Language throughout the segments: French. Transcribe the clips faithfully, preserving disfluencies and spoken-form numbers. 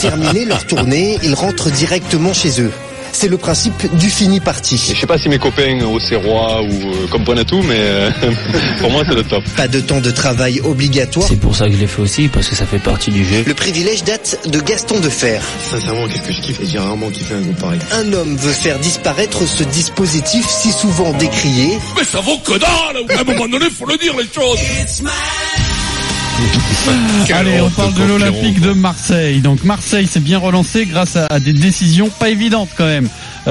Terminé leur tournée, ils rentrent directement chez eux. C'est le principe du fini parti. Je ne sais pas si mes copains au Serrois ou comme Ponatou, mais euh, pour moi c'est le top. Pas de temps de travail obligatoire. C'est pour ça que je l'ai fait aussi, parce que ça fait partie du jeu. Le privilège date de Gaston Deferre. Sincèrement, qu'est-ce que je kiffe, j'ai rarement kiffé un groupe pareil. Un homme veut faire disparaître ce dispositif si souvent décrié. Mais ça vaut que dalle. À un moment donné, il faut le dire les choses. Allez, on parle de l'Olympique de Marseille. Donc Marseille s'est bien relancé grâce à, à des décisions pas évidentes quand même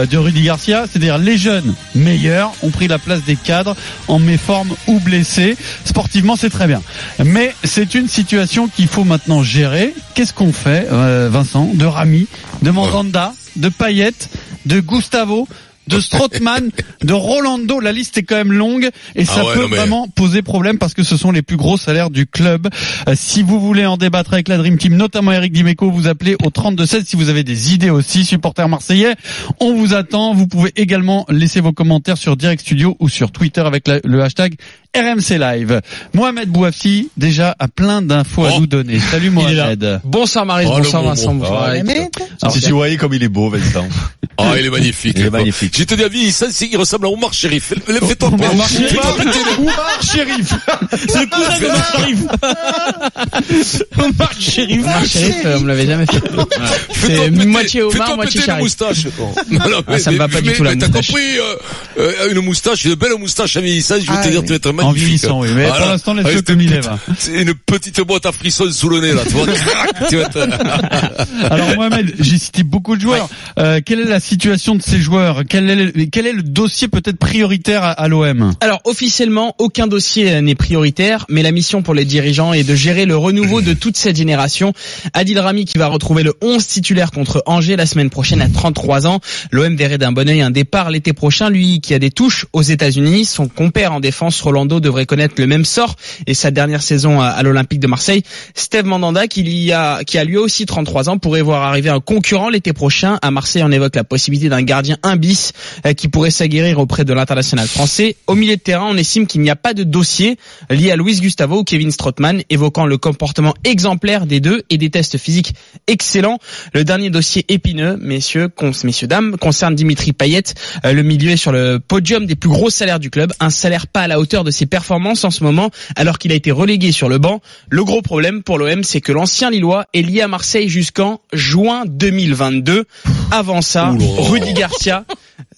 de Rudy Garcia, c'est-à-dire les jeunes meilleurs ont pris la place des cadres en méforme ou blessés. Sportivement, c'est très bien. Mais c'est une situation qu'il faut maintenant gérer. Qu'est-ce qu'on fait, euh, Vincent, de Rami, de Mandanda, de Payet, de Gustavo, de Strootman, de Rolando, la liste est quand même longue et ça ah ouais, peut mais... vraiment poser problème parce que ce sont les plus gros salaires du club. Euh, si vous voulez en débattre avec la Dream Team, notamment Eric Dimeco, vous appelez au trente-deux seize si vous avez des idées aussi, supporters marseillais. On vous attend, vous pouvez également laisser vos commentaires sur Direct Studio ou sur Twitter avec la, le hashtag R M C Live. Mohamed Bouafi, déjà, a plein d'infos bon. à nous donner. Salut Mohamed. Bonsoir Marie, oh, bonsoir bon Vincent. Bon bon bon bon bon bon bon si tu voyais comme il est beau Vincent. Oh, il est magnifique. Il est magnifique. J'ai tenu à vie, il ressemble à Omar Sharif. Fais-toi peur. Omar Sharif. C'est le cousin d'Omar Sharif. Omar Sharif. Omar Sharif, on me l'avait jamais fait. C'est moitié Omar, moitié Sharif. Fais-toi péter une moustache. Ça me va pas du tout la moustache. T'as compris, une moustache, une belle moustache à vieillissage, je vais te dire, tu vas être magnifique. En vieillissant, oui. Mais pour l'instant, laisse-le comme il est, va. C'est une petite boîte à frissons sous le nez, là. Tu vois, tu vas. Alors, Mohamed, j'ai cité beaucoup de joueurs. Quelle est la situation de ces joueurs? Quel est le, quel est le dossier peut-être prioritaire à, à l'O M? Alors officiellement, aucun dossier n'est prioritaire, mais la mission pour les dirigeants est de gérer le renouveau de toute cette génération. Adil Rami qui va retrouver le onze titulaire contre Angers la semaine prochaine à trente-trois ans. L'O M verrait d'un bon œil un départ l'été prochain, lui qui a des touches aux États-Unis. Son compère en défense, Rolando, devrait connaître le même sort et sa dernière saison à, à l'Olympique de Marseille. Steve Mandanda qui, y a, qui a lui aussi trente-trois ans pourrait voir arriver un concurrent l'été prochain. À Marseille, on évoque la possibilité d'un gardien un bis qui pourrait s'aguerrir auprès de l'international français. Au milieu de terrain, on estime qu'il n'y a pas de dossier lié à Luiz Gustavo ou Kevin Strootman, évoquant le comportement exemplaire des deux et des tests physiques excellents. Le dernier dossier épineux, messieurs, cons, messieurs, dames, concerne Dimitri Payet. Le milieu est sur le podium des plus gros salaires du club. Un salaire pas à la hauteur de ses performances en ce moment, alors qu'il a été relégué sur le banc. Le gros problème pour l'O M, c'est que l'ancien Lillois est lié à Marseille jusqu'en juin deux mille vingt-deux. Avant ça, Rudy Garcia...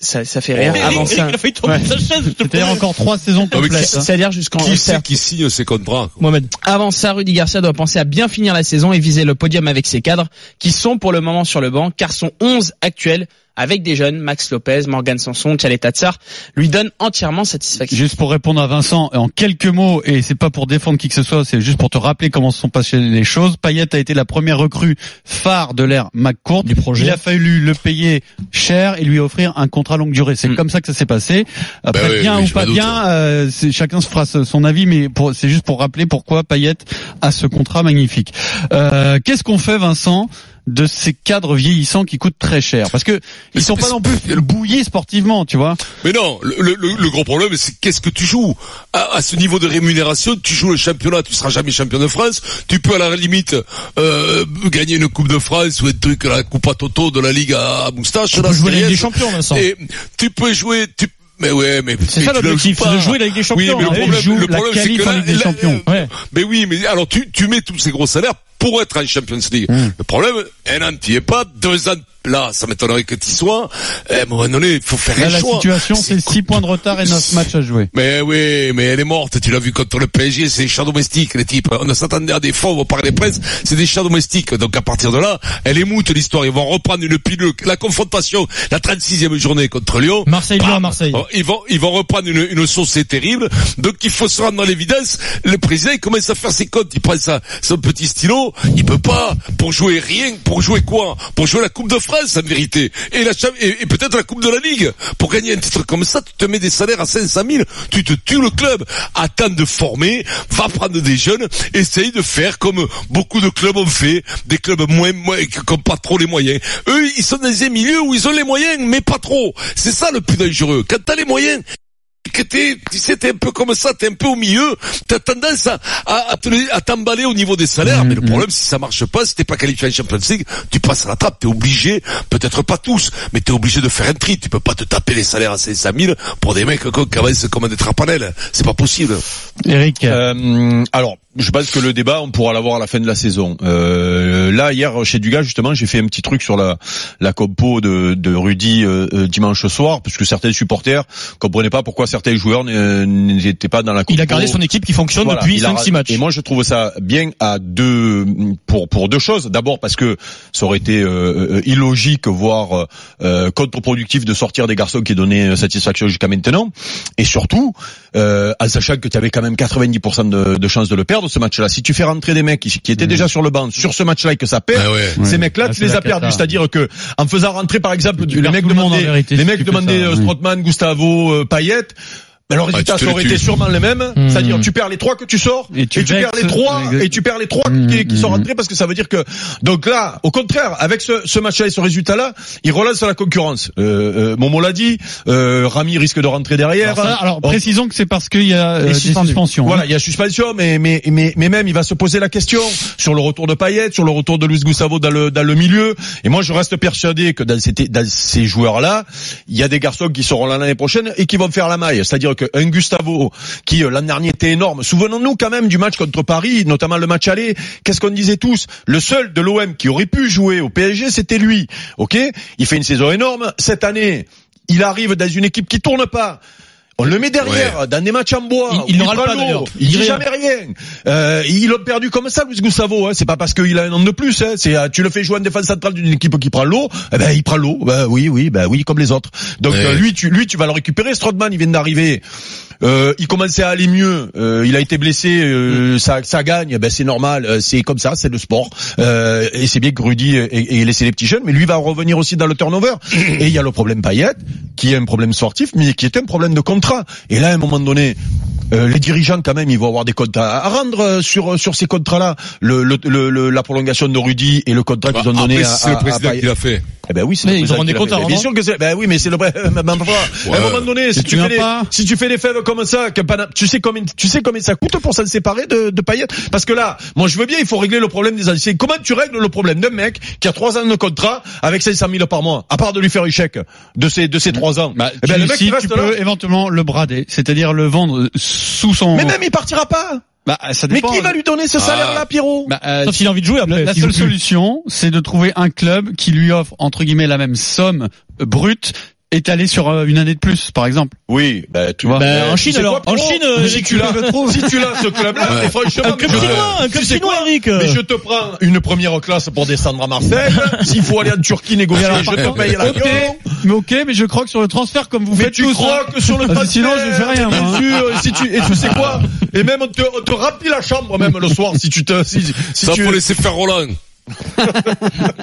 Ça, ça fait rire. Avant ça, ouais. c'est-à-dire encore trois saisons complètes. C'est-à-dire jusqu'en qui c'est qui signe ces contrats? Mohamed. Avant ça, Rudy Garcia doit penser à bien finir la saison et viser le podium avec ses cadres, qui sont pour le moment sur le banc, car son onze actuel, avec des jeunes, Max Lopez, Morgan Sanson, Tchalet Tatsar, lui donne entièrement satisfaction. Juste pour répondre à Vincent, en quelques mots, et c'est pas pour défendre qui que ce soit, c'est juste pour te rappeler comment se sont passées les choses. Payet a été la première recrue phare de l'ère McCourt. Du projet. Il a fallu le payer cher et lui offrir un contrat longue durée. C'est mm. comme ça que ça s'est passé. Après, ben oui, bien oui, ou pas bien, euh, c'est, chacun se fera son avis, mais pour, c'est juste pour rappeler pourquoi Payet a ce contrat magnifique. Euh, qu'est-ce qu'on fait, Vincent, de ces cadres vieillissants qui coûtent très cher? Parce que mais ils sont pas non plus bouillis sportivement, tu vois. Mais non, le, le, le gros problème, c'est qu'est-ce que tu joues à, à ce niveau de rémunération. Tu joues le championnat, tu seras jamais champion de France. Tu peux à la limite euh, gagner une coupe de France ou un truc, la coupe à Toto de la Ligue à, à moustache. Tu peux jouer la Ligue des Champions, Vincent. Et tu peux jouer. Tu... Mais ouais, mais c'est mais ça l'objectif, c'est de jouer la Ligue des Champions. Oui, mais ouais, le problème, le problème c'est que là, des Champions. Ouais. Mais oui, mais alors tu tu mets tous ces gros salaires pour être en Champions League. Mmh. Le problème, un an t'y es pas, deux ans là, ça m'étonnerait que t'y sois. À un moment donné, il faut faire là, un la choix. La situation, c'est six points de retard et neuf matchs à jouer. Mais oui, mais elle est morte. Tu l'as vu contre le P S G, c'est des chats domestiques, les types. On s'attendait à des fois, on va parler des presse, c'est des chats domestiques. Donc à partir de là, elle est moute l'histoire. Ils vont reprendre une pilule. La confrontation, la trente-sixième journée contre Lyon. Marseille-Lyon à Marseille. Ils vont, ils vont reprendre une, une sauce, c'est terrible. Donc il faut se rendre dans l'évidence. Le président, il commence à faire ses comptes. Il prend sa, son petit stylo. Il peut pas, pour jouer rien, pour jouer quoi? Pour jouer la Coupe de France, en vérité. Et, la, et, et peut-être la Coupe de la Ligue. Pour gagner un titre comme ça, tu te mets des salaires à cinq cent mille, tu te tues le club. Attends de former, va prendre des jeunes, essaye de faire comme beaucoup de clubs ont fait, des clubs moins, moins comme pas trop les moyens. Eux, ils sont dans des milieux où ils ont les moyens, mais pas trop. C'est ça le plus dangereux. Quand t'as les moyens... que t'es, tu sais, t'es un peu comme ça, t'es un peu au milieu, t'as tendance à, à, à, te, à t'emballer au niveau des salaires, mmh, mais le problème, mmh. si ça marche pas, si t'es pas qualifié en Champions League, tu passes à la trappe, t'es obligé, peut-être pas tous, mais t'es obligé de faire un tri, tu peux pas te taper les salaires à cinq cent mille pour des mecs qui avancent comme des trapanelles, c'est pas possible. Eric, euh, alors, je pense que le débat, on pourra l'avoir à la fin de la saison. Euh, là, hier, chez Dugas, justement, j'ai fait un petit truc sur la, la compo de, de Rudy euh, dimanche soir, puisque certains supporters comprenaient pas pourquoi certains joueurs n'étaient pas dans la compo. Il a gardé son équipe qui fonctionne voilà, depuis cinq six matchs. Et moi, je trouve ça bien à deux, pour, pour deux choses. D'abord, parce que ça aurait été euh, illogique, voire euh, contre-productif de sortir des garçons qui donnaient satisfaction jusqu'à maintenant. Et surtout, euh, en sachant que tu avais quand même quatre-vingt-dix pour cent de, de chances de le perdre, ce match-là. Si tu fais rentrer des mecs qui étaient déjà sur le banc, sur ce match-là et que ça perd, ah ouais, ces ouais. mecs-là, ah, tu les as perdus. C'est-à-dire que, en faisant rentrer, par exemple, les mecs demandaient, vérité, les si mecs demandaient ça, Strootman, oui. Gustavo, euh, Payet, ben, le résultat ah, aurait été sûrement le même. Mmh. C'est-à-dire, tu perds les trois que tu sors, et tu, et tu perds les trois, et tu perds les trois mmh. qui, qui sont rentrés, parce que ça veut dire que, donc là, au contraire, avec ce, ce match-là et ce résultat-là, il relance la concurrence. Euh, euh, Momo l'a dit, euh, Rami risque de rentrer derrière. Alors, ça, alors on... précisons que c'est parce qu'il y a euh, des suspensions. Voilà, il hein. y a suspension, mais, mais, mais, mais même, il va se poser la question sur le retour de Payet, sur le retour de Luiz Gustavo dans le, dans le milieu. Et moi, je reste persuadé que dans ces, dans ces joueurs-là, il y a des garçons qui seront là l'année prochaine et qui vont faire la maille. C'est-à-dire un Gustavo qui l'an dernier était énorme. Souvenons-nous quand même du match contre Paris, notamment le match aller. Qu'est-ce qu'on disait tous? Le seul de l'O M qui aurait pu jouer au P S G, c'était lui. Ok? Il fait une saison énorme. Cette année, il arrive dans une équipe qui tourne pas. On le met derrière, ouais. dans des matchs en bois. Il, il, il n'aura pas d'ailleurs. Il dit jamais rien. Euh, ils l'ont perdu comme ça, Luiz Gustavo. Hein. C'est pas parce qu'il a un homme de plus. Hein. C'est, tu le fais jouer en défense centrale d'une équipe qui prend l'eau. Eh ben, il prend l'eau. Ben, oui, oui, ben, oui, comme les autres. Donc, ouais. euh, lui, tu, lui, tu vas le récupérer. Strootman, il vient d'arriver. Euh, il commençait à aller mieux. Euh, il a été blessé. Euh, mm. Ça, ça gagne. Ben, c'est normal. C'est comme ça. C'est le sport. Euh, et c'est bien que Rudy ait laissé les petits jeunes. Mais lui va revenir aussi dans le turnover. Et il y a le problème Payet, qui est un problème sportif, mais qui est un problème de contrat. Et là, à un moment donné, euh, les dirigeants, quand même, ils vont avoir des comptes à, à rendre euh, sur sur ces contrats-là. Le, le, le, la prolongation de Rudy et le contrat bah, qu'ils ont donné à... c'est le président à... qui l'a fait. Eh ben oui, c'est mais le président qui l'a fait. Bien sûr que c'est... Ben oui, mais c'est le... ouais. À un moment donné, si tu, tu fais les, si tu fais des fèves comme ça, que Pana... tu sais combien tu sais combien ça coûte pour s'en séparer de, de Payet. Parce que là, moi, je veux bien, il faut régler le problème des anciens. Comment tu règles le problème d'un mec qui a trois ans de contrat avec cinq cent mille par mois, à part de lui faire un chèque de ces de ces trois ans? Bah, eh ben, le mec, si il reste tu peux là... éventuellement le brader, c'est-à-dire le vendre sous son... Mais même il partira pas. Bah, ça dépend. Mais qui va lui donner ce ah. salaire-là, Pierrot? Bah, euh, Sauf s'il a envie de jouer après. La seule solution, c'est de trouver un club qui lui offre, entre guillemets, la même somme brute, étalé sur euh, une année de plus, par exemple. Oui, bah, tu vois. Bah, en Chine, tu sais alors. Quoi, en Chine, euh, si tu l'as, si tu l'as, ce club-là, c'est franchement, un club chinois, un club chinois, Eric. Mais je te prends une première classe pour descendre à Marseille. S'il faut aller en Turquie négocier, alors, je te paye l'avion. Okay, mais ok, mais je croque sur le transfert comme vous mais faites tous. Mais tu croques hein. sur le transfert. Sinon, je fais rien, moi. Tu, euh, si tu, et tu sais quoi? Et même, on te, on te rapide la chambre, même, le soir, si tu te, si, si, si ça tu... Ça faut laisser faire Roland.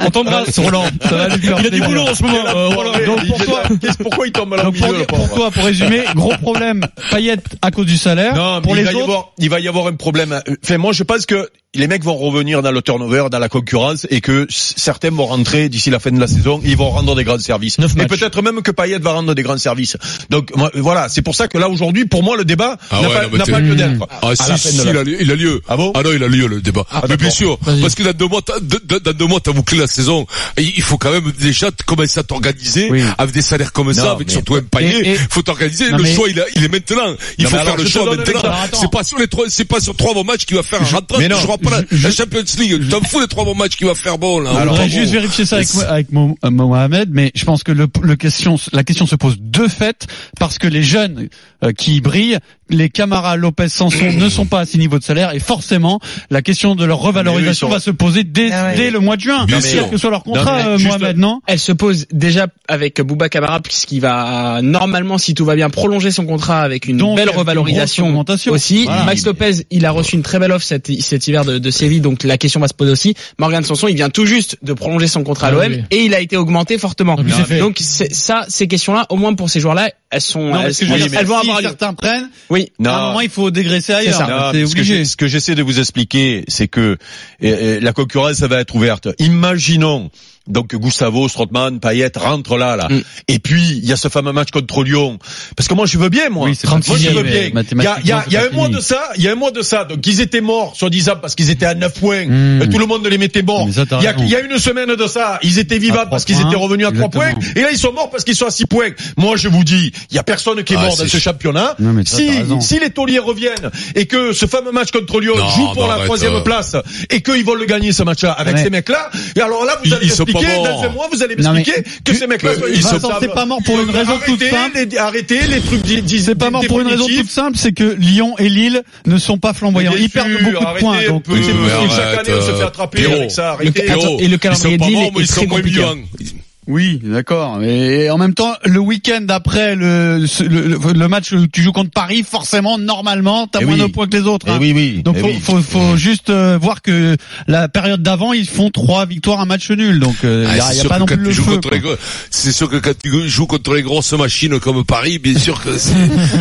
On t'embrasse Roland, ça va lui faire. Il a du boulot en ce moment. Euh, voilà. Donc pour toi, pourquoi il tombe à la milieu, pour toi, pour résumer, gros problème Payet à cause du salaire. Non, pour les il autres, va y avoir, il va y avoir un problème. Enfin, moi je pense que les mecs vont revenir dans le turnover, dans la concurrence, et que certains vont rentrer d'ici la fin de la saison, et ils vont rendre des grands services. Et peut-être même que Payet va rendre des grands services. Donc voilà, c'est pour ça que là aujourd'hui, pour moi, le débat ah n'a, ouais, pas, n'a pas lieu d'être. Ah si, si, il a lieu, il a lieu. Ah bon? Ah non, il a lieu le débat. Ah, mais bien sûr, vas-y. Parce que dans deux mois, t'as, dans, dans deux mois, t'as bouclé la saison. Il faut quand même déjà commencer à t'organiser oui. avec des salaires comme non, ça, avec surtout un Payet. Il faut t'organiser. Le mais... choix, il, a, il est maintenant. Il non, faut faire le choix maintenant. C'est pas sur les trois, c'est pas sur trois bons matchs qu'il va faire rentrer. La, la Champions League, je t'en fous des trois bons matchs qu'il va faire bon là. Alors, on va juste vérifier ça avec, avec Mo, euh, Mohamed, mais je pense que le, le question, la question se pose de fait parce que les jeunes euh, qui brillent, les Kamara, Lopez, Sanson ne sont pas à ces niveaux de salaire et forcément la question de leur revalorisation oui, va se poser dès, ah ouais. dès le mois de juin, bien quel que soit leur contrat, non, euh, Mohamed, non? Elle se pose déjà avec Boubacar Kamara puisqu'il va normalement, si tout va bien, prolonger son contrat avec une donc, belle revalorisation aussi. Voilà. Max Lopez, il a reçu une très belle offre cet, cet hiver de, de Séville, donc la question va se poser aussi. Morgan Sanson, il vient tout juste de prolonger son contrat à l'O M ah oui. et il a été augmenté fortement. Donc, c'est donc c'est, ça, ces questions-là, au moins pour ces joueurs-là, elles sont, non, elles, elles, elles, elles vont si avoir certains prennent. Oui. Non. À un moment, il faut dégraisser ailleurs. C'est ça. Non, c'est obligé. Ce que j'essaie de vous expliquer, c'est que euh, la concurrence, ça va être ouverte. Imaginons Donc Gustavo, Strootman, Payet rentrent là, là. Mm. Et puis il y a ce fameux match contre Lyon. Parce que moi je veux bien, moi. Oui, moi fini, je veux bien. Il y a, y a, y a un fini. mois de ça, il y a un mois de ça. Donc ils étaient morts, soi-disant, parce qu'ils étaient à neuf points. Mm. Et tout le monde les mettait morts. Il y a, y a une semaine de ça, ils étaient vivables parce qu'ils étaient revenus à trois points. Et là ils sont morts parce qu'ils sont à six points. Moi je vous dis, il y a personne qui est ah, mort dans ch... ce championnat. Non, toi, si, si les tauliers reviennent et que ce fameux match contre Lyon non, joue pour non, la troisième place et qu'ils veulent le gagner ce match-là avec ces mecs-là. Et alors là vous allez dans ce mois, vous allez m'expliquer que ces mecs-là, ils sont pas morts pour une raison toute simple. Arrêtez les trucs dits. C'est pas mort pour une raison toute simple, c'est que Lyon et Lille ne sont pas flamboyants. Ils perdent beaucoup de points. Donc c'est possible chaque année on se fait attraper avec ça. Et le calendrier d'Lille est très compliqué. Oui, d'accord. Et en même temps, le week-end après le, le, le match où tu joues contre Paris, forcément, normalement, t'as eh moins oui. de points que les autres. Hein. Eh oui, oui. Donc eh faut, oui. faut, faut juste euh, voir que la période d'avant, ils font trois victoires, un match nul. Donc il euh, ah, y, y a pas non plus le feu. Les, c'est sûr que quand tu joues contre les grosses machines comme Paris, bien sûr que c'est,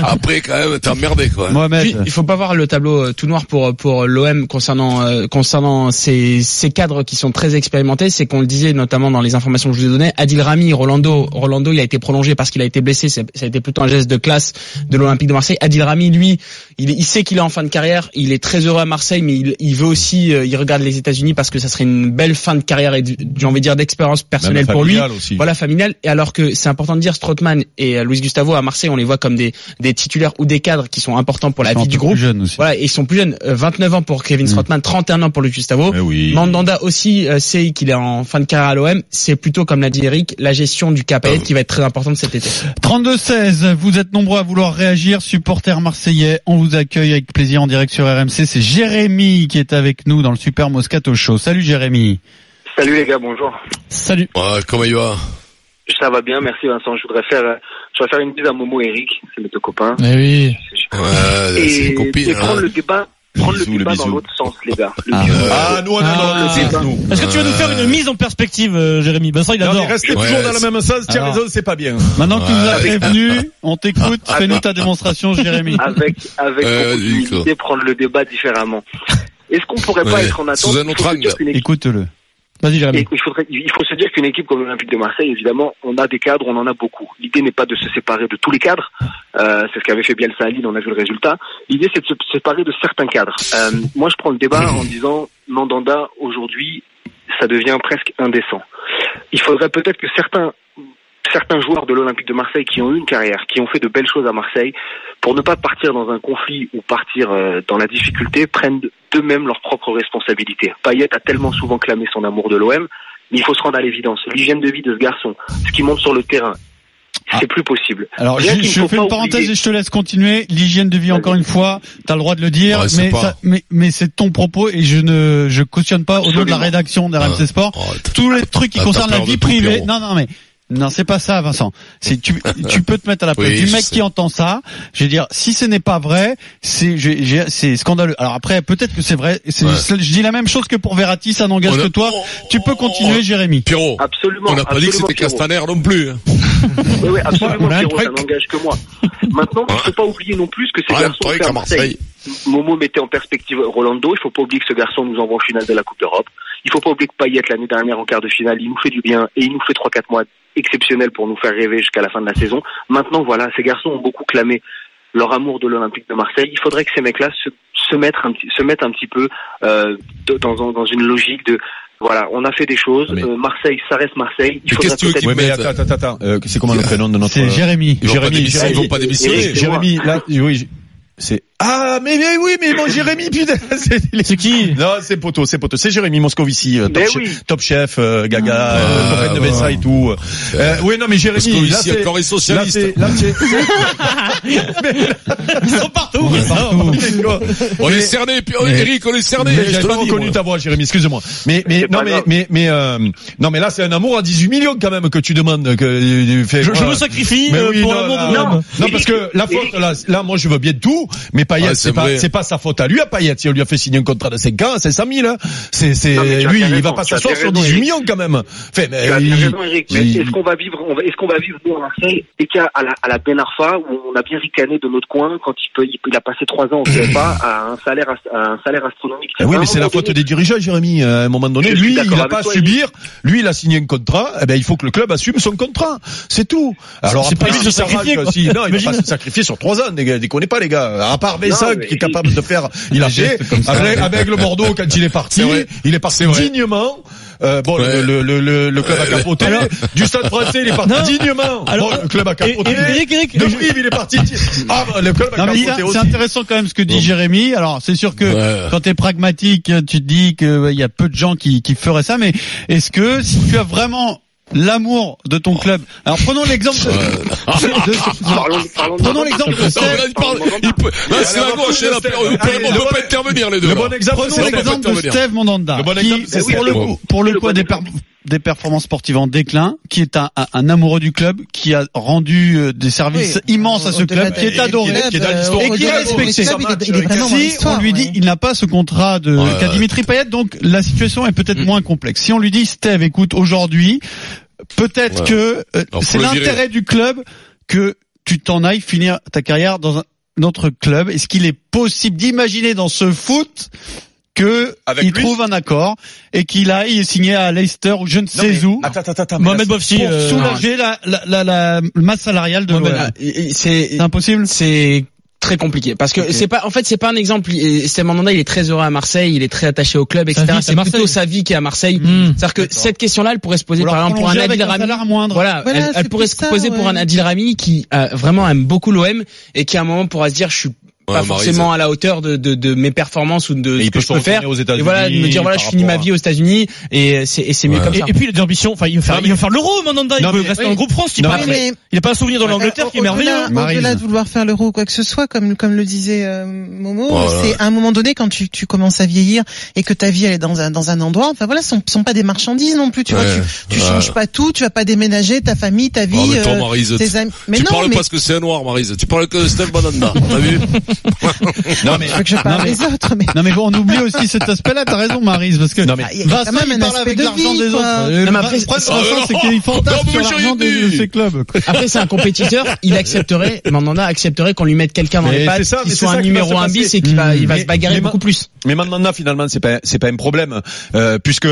après quand même t'es emmerdé quoi. Mohamed. Puis, il faut pas voir le tableau tout noir pour pour l'O M concernant euh, concernant ces ces cadres qui sont très expérimentés. C'est qu'on le disait notamment dans les informations que je vous ai données. Adil Rami, Rolando, Rolando, il a été prolongé parce qu'il a été blessé. Ça a été plutôt un geste de classe de l'Olympique de Marseille. Adil Rami, lui, il, il sait qu'il est en fin de carrière. Il est très heureux à Marseille, mais il, il veut aussi, il regarde les États-Unis parce que ça serait une belle fin de carrière et j'ai envie de dire d'expérience personnelle pour lui. Aussi. Voilà, familiale. Et alors que c'est important de dire, Strootman et Luiz Gustavo à Marseille, on les voit comme des, des titulaires ou des cadres qui sont importants pour la vie du groupe. Voilà, et ils sont plus jeunes. vingt-neuf ans pour Kevin Strootman, mmh. trente et un ans pour Luiz Gustavo. Oui. Mandanda aussi euh, sait qu'il est en fin de carrière à l'O M. C'est plutôt comme l'a dit Eric, la gestion du K P L qui va être très importante cet été. trente-deux seize, vous êtes nombreux à vouloir réagir, supporters marseillais, on vous accueille avec plaisir en direct sur R M C, c'est Jérémy qui est avec nous dans le Super Moscato Show. Salut Jérémy. Salut les gars, bonjour. Salut. Oh, comment il va ? Ça va bien, merci Vincent. Je voudrais faire, je voudrais faire une bise à Momo et Eric, c'est mes deux copains. Eh oui. Ouais, et, c'est les copines, et prendre hein. le débat. Prendre bisous, le débat le dans l'autre sens, les gars. Le ah, euh... ah, nous, on ah, est dans l'autre sens. Est-ce que tu vas nous faire une mise en perspective, euh, Jérémy? Ben ça, il adore. Restez ouais, toujours dans c'est... la même sens, tiens, les autres, c'est pas bien. Maintenant que tu nous as prévenu, on t'écoute, fais-nous ta démonstration, Jérémy. Avec, avec, euh, l'idée, prendre le débat différemment. Est-ce qu'on pourrait ouais. pas être en attente? Sous un autre angle. Équipe... Écoute-le. Vas-y, Jérémy. Et, il, faudrait, il faut se dire qu'une équipe comme l'Olympique de Marseille, évidemment, on a des cadres, on en a beaucoup. L'idée n'est pas de se séparer de tous les cadres. Euh, c'est ce qu'avait fait Bielsa à Lille, on a vu le résultat. L'idée, c'est de se séparer de certains cadres. Euh, moi, je prends le débat en disant, Mandanda, aujourd'hui, ça devient presque indécent. Il faudrait peut-être que certains, certains joueurs de l'Olympique de Marseille qui ont eu une carrière, qui ont fait de belles choses à Marseille, pour ne pas partir dans un conflit ou partir dans la difficulté, prennent d'eux-mêmes leurs propres responsabilités. Payet a tellement souvent clamé son amour de l'O M, mais il faut se rendre à l'évidence. L'hygiène de vie de ce garçon, ce qui monte sur le terrain, c'est ah. plus possible. Alors, je, je fais une parenthèse oublier. Et je te laisse continuer. L'hygiène de vie, encore oui. une fois, t'as le droit de le dire, ouais, mais, ça, mais, mais c'est ton propos et je ne, je cautionne pas absolument. Au nom de la rédaction d'R M C Sport euh, oh, tous les trucs qui concernent la vie privée. Non, non, mais. Non, c'est pas ça, Vincent. C'est tu, tu peux te mettre à la place oui, du mec qui entend ça. Je veux dire, si ce n'est pas vrai, c'est, j'ai, j'ai, c'est scandaleux. Alors après, peut-être que c'est vrai. C'est, ouais. Je dis la même chose que pour Verratti, ça n'engage a, que toi. Oh, tu peux continuer, oh, Jérémy. Pierrot, absolument. On n'a pas dit que c'était Castaner non plus. Hein. Oui, oui, absolument, Pierrot, ça n'engage que moi. Maintenant, il ne faut pas oublier non plus que ces garçons sont à Marseille. Momo mettait en perspective Rolando. Il ne faut pas oublier que ce garçon nous envoie en finale de la Coupe d'Europe. Il ne faut pas oublier que Payet, l'année dernière, en quart de finale, il nous fait du bien et il nous fait trois quatre mois exceptionnels pour nous faire rêver jusqu'à la fin de la saison. Maintenant, voilà, ces garçons ont beaucoup clamé leur amour de l'Olympique de Marseille. Il faudrait que ces mecs-là se, se, mettent, un, se mettent un petit peu euh, dans, dans une logique de... Voilà, on a fait des choses. Mais... Euh, Marseille, ça reste Marseille. Il faudra peut-être. Oui, mais attends, attends, attends. Euh, c'est comment le prénom de notre? C'est Jérémy. Ils Jérémy. Jérémy. Ils vont pas démissionner. Jérémy. Là, oui. C'est ah mais, mais oui mais bon Jérémy putain c'est, c'est qui non c'est Poto c'est Poto c'est Jérémy Moscovici top, che- oui. top chef euh, Gaga ah, euh, Lorraine de Bessa et tout euh, oui non mais Jérémy là c'est encore les socialistes là c'est, là, c'est... mais, là, ils sont partout, oui, partout. Non, on, on mais, est cerné puis on, mais, Eric on est cerné j'avais pas reconnu ta voix Jérémy excuse-moi mais mais c'est non mais grave. mais mais euh, non mais là c'est un amour à dix-huit millions quand même que tu demandes que euh, fait, je, je me sacrifie euh, oui, pour l'amour non parce que la faute là là moi je veux bien tout mais mais Payet, ah, c'est, c'est pas, c'est pas sa faute à lui, à Payet. Si on lui a fait signer un contrat de cinq ans, c'est cinq cent mille, hein. C'est, c'est, non, lui, raison, il va pas s'asseoir sur dix-huit millions, quand même. Enfin, mais, il... raison, Eric. Mais il... est-ce qu'on va vivre, on va, est-ce qu'on va vivre, nous, à Marseille, des cas à la, à la Ben Arfa, où on a bien ricané de notre coin, quand il peut, il, il a passé trois ans, on sait pas, à un salaire, à un salaire astronomique. Ah oui, mais c'est la faute des dirigeants, Jérémy. À un moment donné, lui, il a pas à subir. Lui, il a signé un contrat. Eh ben, il faut que le club assume son contrat. C'est tout. Alors, c'est pas lui de sacrifier, si, non, il va pas se sacrifier sur trois ans, les gars. Déconnez pas, les gars. À part Bessa, qui est capable de faire, il a fait, avec, avec le Bordeaux, quand il est parti, il est parti dignement. Euh, bon, ouais. le, le, le, le club à capoter. Alors, du Stade Français, il est parti non. dignement. Alors, bon, le club à capoter. Eric, Eric, le club, il est parti. Ah, le club à capoter. C'est aussi intéressant quand même ce que dit bon. Jérémy. Alors, c'est sûr que ouais. quand t'es pragmatique, tu te dis qu'il y a peu de gens qui, qui feraient ça. Mais est-ce que si tu as vraiment l'amour de ton club. Alors prenons l'exemple de, de, de, de prenons l'exemple de Sèvres. C'est la gauche et la pire. On peut pas intervenir les deux. Le bon exemple, prenons l'exemple de Steve Mandanda. Qui pour le coup, pour le coup, des des performances sportives en déclin, qui est un, un, un amoureux du club, qui a rendu euh, des services oui, immenses à ce club, qui est adoré et qui est, adoré, et qui est respecté. Si on lui dit, il n'a pas ce contrat de ouais, qu'a Dimitri Payet, donc la situation est peut-être mmh. moins complexe. Si on lui dit, Steve, écoute, aujourd'hui, peut-être ouais. que euh, Alors, c'est l'intérêt du club que tu t'en ailles finir ta carrière dans un autre club. Est-ce qu'il est possible d'imaginer dans ce foot que il trouve un accord et qu'il aille signer à Leicester ou je ne sais mais, où. Attends, attends, attends. Mohamed Bouafi pour euh, soulager la, la, la, la masse salariale de Mohamed, l'O M. C'est, c'est impossible. C'est très compliqué parce que okay. c'est pas. En fait, c'est pas un exemple. Steve Mandanda, il est très heureux à Marseille, il est très attaché au club, et cetera. Vie, c'est plutôt sa vie qui est à Marseille. Mmh. C'est-à-dire que D'accord. cette question-là, elle pourrait se poser par exemple pour un Adil Rami. Un voilà, voilà, elle, elle pourrait se ça, poser ouais. pour un Adil Rami qui euh, vraiment aime beaucoup l'O M et qui à un moment pourra se dire, je suis pas ouais, forcément Marisa. à la hauteur de, de, de mes performances ou de ce que je peux faire. Aux États-Unis, et voilà, de me dire voilà, je finis ma vie aux États-Unis et c'est, et c'est mieux ouais. comme et, ça. Et puis les ambitions, enfin, il va faire, non, mais... il va faire l'Euro, Mandanda. Il peut rester oui. en groupe France, il n'est pas prêt. Il n'a pas un souvenir de l'Angleterre qui est merveilleux. Au-delà de vouloir faire l'Euro ou quoi que ce soit, comme, comme le disait euh, Momo, voilà. c'est à un moment donné quand tu, tu commences à vieillir et que ta vie elle est dans un, dans un endroit. Enfin voilà, ce ne sont pas des marchandises non plus. Tu ouais. vois, tu, tu ouais. changes pas tout, tu vas pas déménager ta famille, ta vie, tes amis. Tu parles parce que c'est noir, Marise. Tu parles que Steve Mandanda. T'as vu? non mais je parle non, mais, les autres mais non mais bon on oublie aussi cet aspect-là, t'as raison Maryse, parce que non, mais, Vincent il parle avec de l'argent vie, des quoi. autres non, mais après, le problème c'est qu'il fantasme sur l'argent de ces clubs. Après c'est un compétiteur, il accepterait Mandanda accepterait qu'on lui mette quelqu'un dans mais les pattes ça, qui soit un numéro un bis et qu'il va il va se bagarrer beaucoup plus. Mais Mandanda finalement c'est pas c'est pas un problème puisque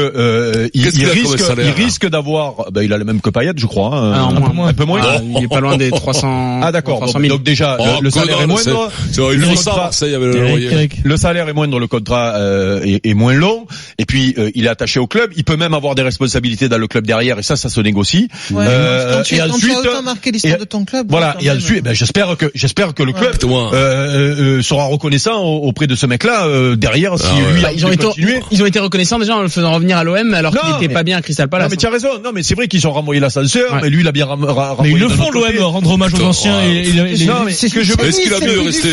il risque il risque d'avoir bah il a le même que Payet je crois un peu moins il est pas loin des trois cents. Ah d'accord, donc déjà le salaire est moindre. Le, contrat, ça, y avait le, Eric, Eric. le salaire est moindre, le contrat euh, est, est moins long, et puis euh, il est attaché au club, il peut même avoir des responsabilités dans le club derrière, et ça, ça se négocie. Ouais, euh, quand tu as autant marqué l'histoire et, de ton club. Voilà, et ensuite, ben, j'espère que j'espère que le ouais. club euh, euh, sera reconnaissant auprès de ce mec-là euh, derrière. Si ah ouais. lui, bah, ils, ont été, ils ont été reconnaissants déjà en le faisant revenir à l'O M alors non, qu'il n'était pas bien à Crystal Palace. Non mais tu as raison, non mais c'est vrai qu'ils ont renvoyé l'ascenseur, ouais. mais lui il a bien ram- ram- mais renvoyé. Mais ils le font l'O M, rendre hommage aux anciens. Non mais ce que je veux, est-ce qu'il a mieux resté?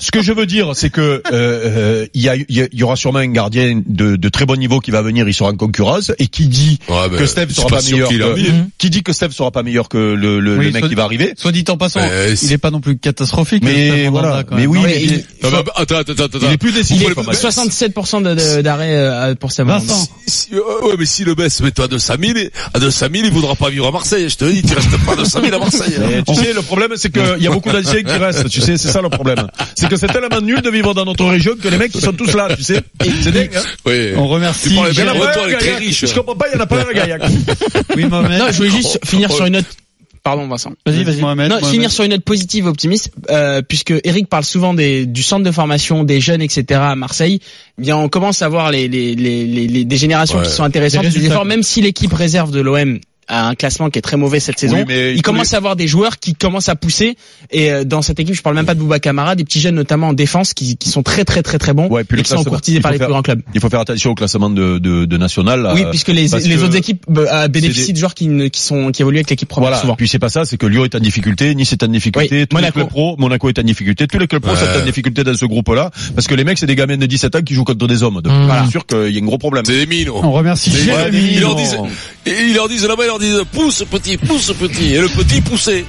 Ce que je veux dire, c'est que il euh, euh, y, a, y, a, y aura sûrement un gardien de, de très bon niveau qui va venir, il sera en concurrence et qui dit ouais, que Steve sera pas, pas meilleur, qu'il que, qui dit que Steve sera pas meilleur que le, le, oui, le mec qui dit, va arriver. Soit dit en passant, euh, il est pas non plus catastrophique. Mais voilà, mais oui, mais il, il, non, mais, attends, attends, attends, il est plus décisif. soixante-sept pour cent de, de, d'arrêt euh, pour Steve. Vincent. Si, si, euh, ouais, mais si le baisse, mets-toi à deux cent mille, à deux cent mille, il voudra pas vivre à Marseille. Je te dis, tu restes pas à deux cent mille à Marseille. Tu sais, le problème, c'est que il y a beaucoup d'anciens qui restent. Tu sais, c'est ça le problème. C'est que c'est tellement nul de vivre dans notre région que les mecs ils sont tous là, tu sais. C'est dingue. Hein oui. On remercie. Tu parles bien à retour, elle est très riche. Je comprends pas, il y en a pas un à Gaillac. Oui, Mohamed. Non, je voulais juste oh, finir oh, sur une note. Pardon, Vincent. Vas-y, vas-y. Mohamed, non, Mohamed. Finir sur une note positive, optimiste, euh, puisque Eric parle souvent des, du centre de formation des jeunes, et cetera à Marseille. Eh bien, on commence à voir les, les, les, les, les des générations ouais. qui sont intéressantes, des efforts, même si l'équipe réserve de l'O M à un classement qui est très mauvais cette saison. Oui, mais il commence les... à avoir des joueurs qui commencent à pousser et dans cette équipe, je parle même pas de Boubacar Kamara, des petits jeunes notamment en défense qui qui sont très très très très bons ouais, et, et qui sont courtisés par les faire, plus grands clubs. Il faut faire attention au classement de de, de national. Oui, euh, puisque les les autres équipes bah, bénéficient des... de joueurs qui qui sont qui évoluent avec l'équipe première voilà. souvent. Et puis c'est pas ça, c'est que Lyon est en difficulté, Nice est en difficulté, oui, tous Monaco. les clubs pro, Monaco est en difficulté, tous les clubs pro euh... sont en difficulté dans ce groupe-là parce que les mecs c'est des gamins de dix-sept ans qui jouent contre des hommes. Donc mmh. voilà, c'est sûr qu'il y a un gros problème. C'est mino. On remercie Jérémy. Ils leur disent ils leur disent pousse petit, pousse petit, et le petit poussé.